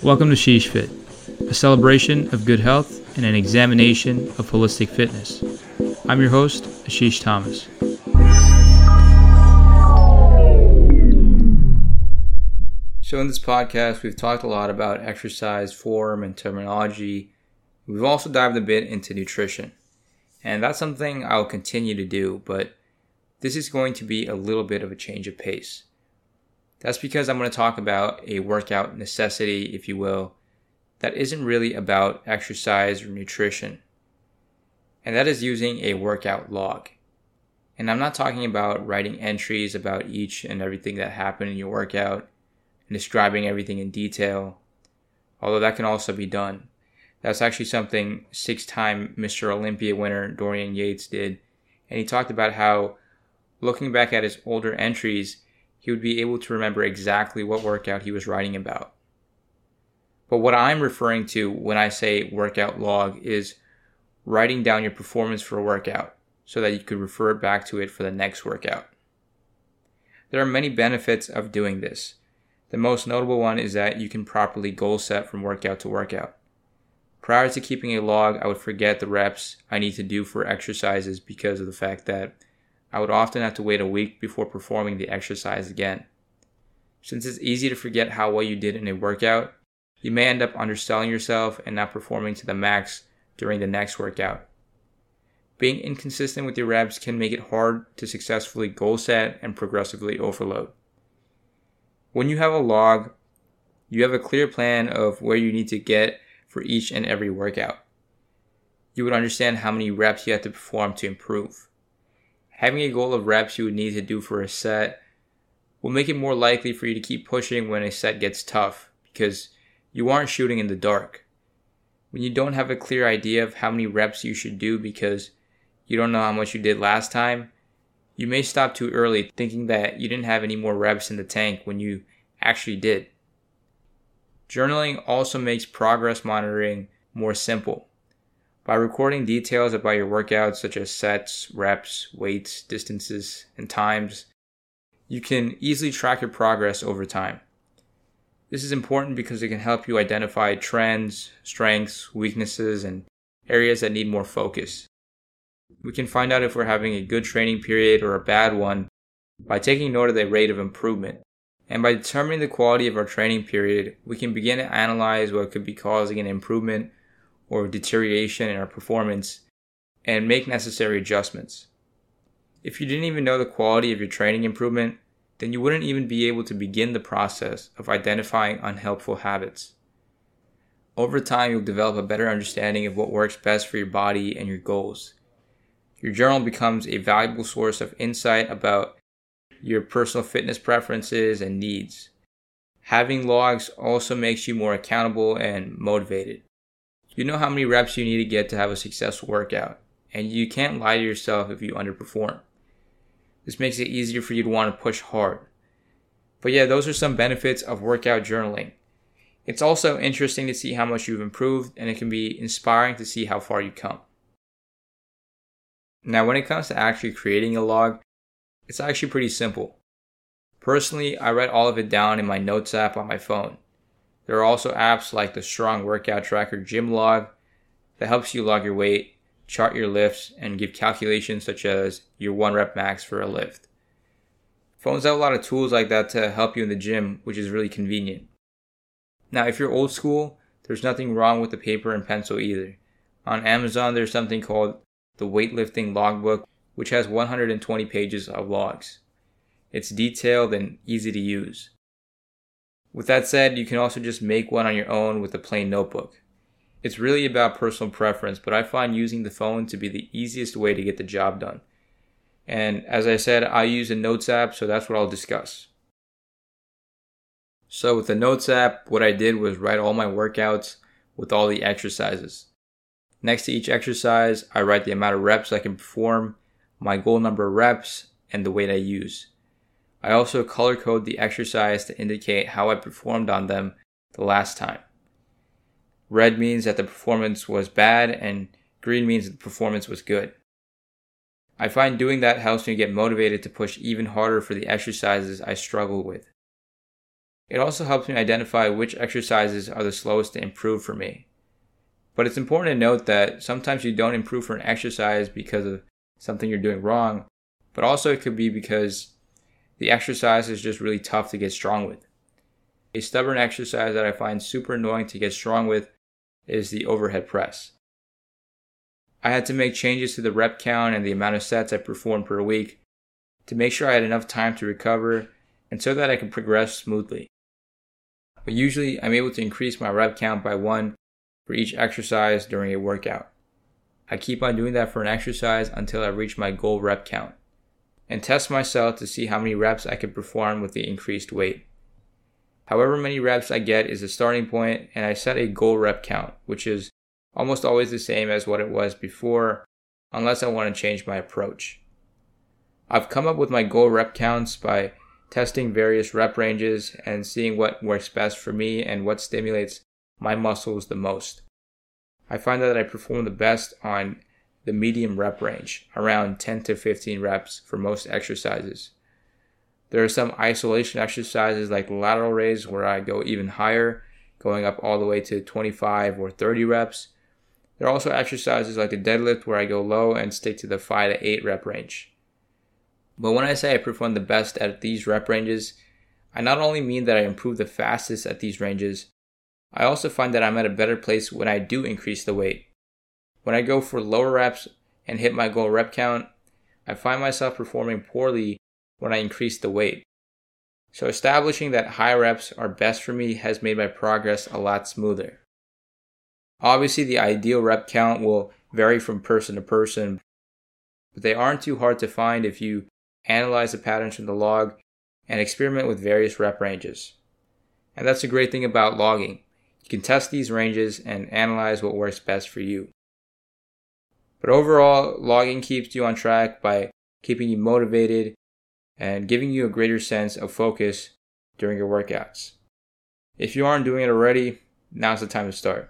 Welcome to Ashish Fit, a celebration of good health and an examination of holistic fitness. I'm your host, Ashish Thomas. So in this podcast, we've talked a lot about exercise, form, and terminology. We've also dived a bit into nutrition. And that's something I'll continue to do, but this is going to be a little bit of a change of pace. That's because I'm going to talk about a workout necessity, if you will, that isn't really about exercise or nutrition. And that is using a workout log. And I'm not talking about writing entries about each and everything that happened in your workout and describing everything in detail, although that can also be done. That's actually something six-time Mr. Olympia winner Dorian Yates did. And he talked about how looking back at his older entries, he would be able to remember exactly what workout he was writing about. But what I'm referring to when I say workout log is writing down your performance for a workout so that you could refer back to it for the next workout. There are many benefits of doing this. The most notable one is that you can properly goal set from workout to workout. Prior to keeping a log, I would forget the reps I need to do for exercises because of the fact that I would often have to wait a week before performing the exercise again. Since it's easy to forget how well you did in a workout, you may end up underselling yourself and not performing to the max during the next workout. Being inconsistent with your reps can make it hard to successfully goal set and progressively overload. When you have a log, you have a clear plan of where you need to get for each and every workout. You would understand how many reps you have to perform to improve. Having a goal of reps you would need to do for a set will make it more likely for you to keep pushing when a set gets tough because you aren't shooting in the dark. When you don't have a clear idea of how many reps you should do because you don't know how much you did last time, you may stop too early thinking that you didn't have any more reps in the tank when you actually did. Journaling also makes progress monitoring more simple. By recording details about your workouts such as sets, reps, weights, distances, and times, you can easily track your progress over time. This is important because it can help you identify trends, strengths, weaknesses, and areas that need more focus. We can find out if we're having a good training period or a bad one by taking note of the rate of improvement. And by determining the quality of our training period, we can begin to analyze what could be causing an improvement or deterioration in our performance, and make necessary adjustments. If you didn't even know the quality of your training improvement, then you wouldn't even be able to begin the process of identifying unhelpful habits. Over time, you'll develop a better understanding of what works best for your body and your goals. Your journal becomes a valuable source of insight about your personal fitness preferences and needs. Having logs also makes you more accountable and motivated. You know how many reps you need to get to have a successful workout, and you can't lie to yourself if you underperform. This makes it easier for you to want to push hard. But yeah, those are some benefits of workout journaling. It's also interesting to see how much you've improved, and it can be inspiring to see how far you come. Now, when it comes to actually creating a log, it's actually pretty simple. Personally, I write all of it down in my notes app on my phone. There are also apps like the Strong Workout Tracker Gym Log that helps you log your weight, chart your lifts, and give calculations such as your 1 rep max for a lift. Phones have a lot of tools like that to help you in the gym, which is really convenient. Now, if you're old school, there's nothing wrong with the paper and pencil either. On Amazon, there's something called the Weightlifting Logbook, which has 120 pages of logs. It's detailed and easy to use. With that said, you can also just make one on your own with a plain notebook. It's really about personal preference, but I find using the phone to be the easiest way to get the job done. And as I said, I use a notes app, so that's what I'll discuss. So with the notes app, what I did was write all my workouts with all the exercises. Next to each exercise, I write the amount of reps I can perform, my goal number of reps, and the weight I use. I also color code the exercise to indicate how I performed on them the last time. Red means that the performance was bad and green means that the performance was good. I find doing that helps me get motivated to push even harder for the exercises I struggle with. It also helps me identify which exercises are the slowest to improve for me. But it's important to note that sometimes you don't improve for an exercise because of something you're doing wrong, but also it could be because the exercise is just really tough to get strong with. A stubborn exercise that I find super annoying to get strong with is the overhead press. I had to make changes to the rep count and the amount of sets I performed per week to make sure I had enough time to recover and so that I could progress smoothly. But usually I'm able to increase my rep count by 1 for each exercise during a workout. I keep on doing that for an exercise until I reach my goal rep count and test myself to see how many reps I can perform with the increased weight. However many reps I get is the starting point, and I set a goal rep count, which is almost always the same as what it was before, unless I want to change my approach. I've come up with my goal rep counts by testing various rep ranges and seeing what works best for me and what stimulates my muscles the most. I find that I perform the best on the medium rep range, around 10 to 15 reps for most exercises. There are some isolation exercises like lateral raise where I go even higher, going up all the way to 25 or 30 reps. There are also exercises like the deadlift where I go low and stick to the 5 to 8 rep range. But when I say I perform the best at these rep ranges, I not only mean that I improve the fastest at these ranges, I also find that I'm at a better place when I do increase the weight. When I go for lower reps and hit my goal rep count, I find myself performing poorly when I increase the weight. So establishing that high reps are best for me has made my progress a lot smoother. Obviously, the ideal rep count will vary from person to person, but they aren't too hard to find if you analyze the patterns from the log and experiment with various rep ranges. And that's the great thing about logging. You can test these ranges and analyze what works best for you. But overall, logging keeps you on track by keeping you motivated and giving you a greater sense of focus during your workouts. If you aren't doing it already, now's the time to start.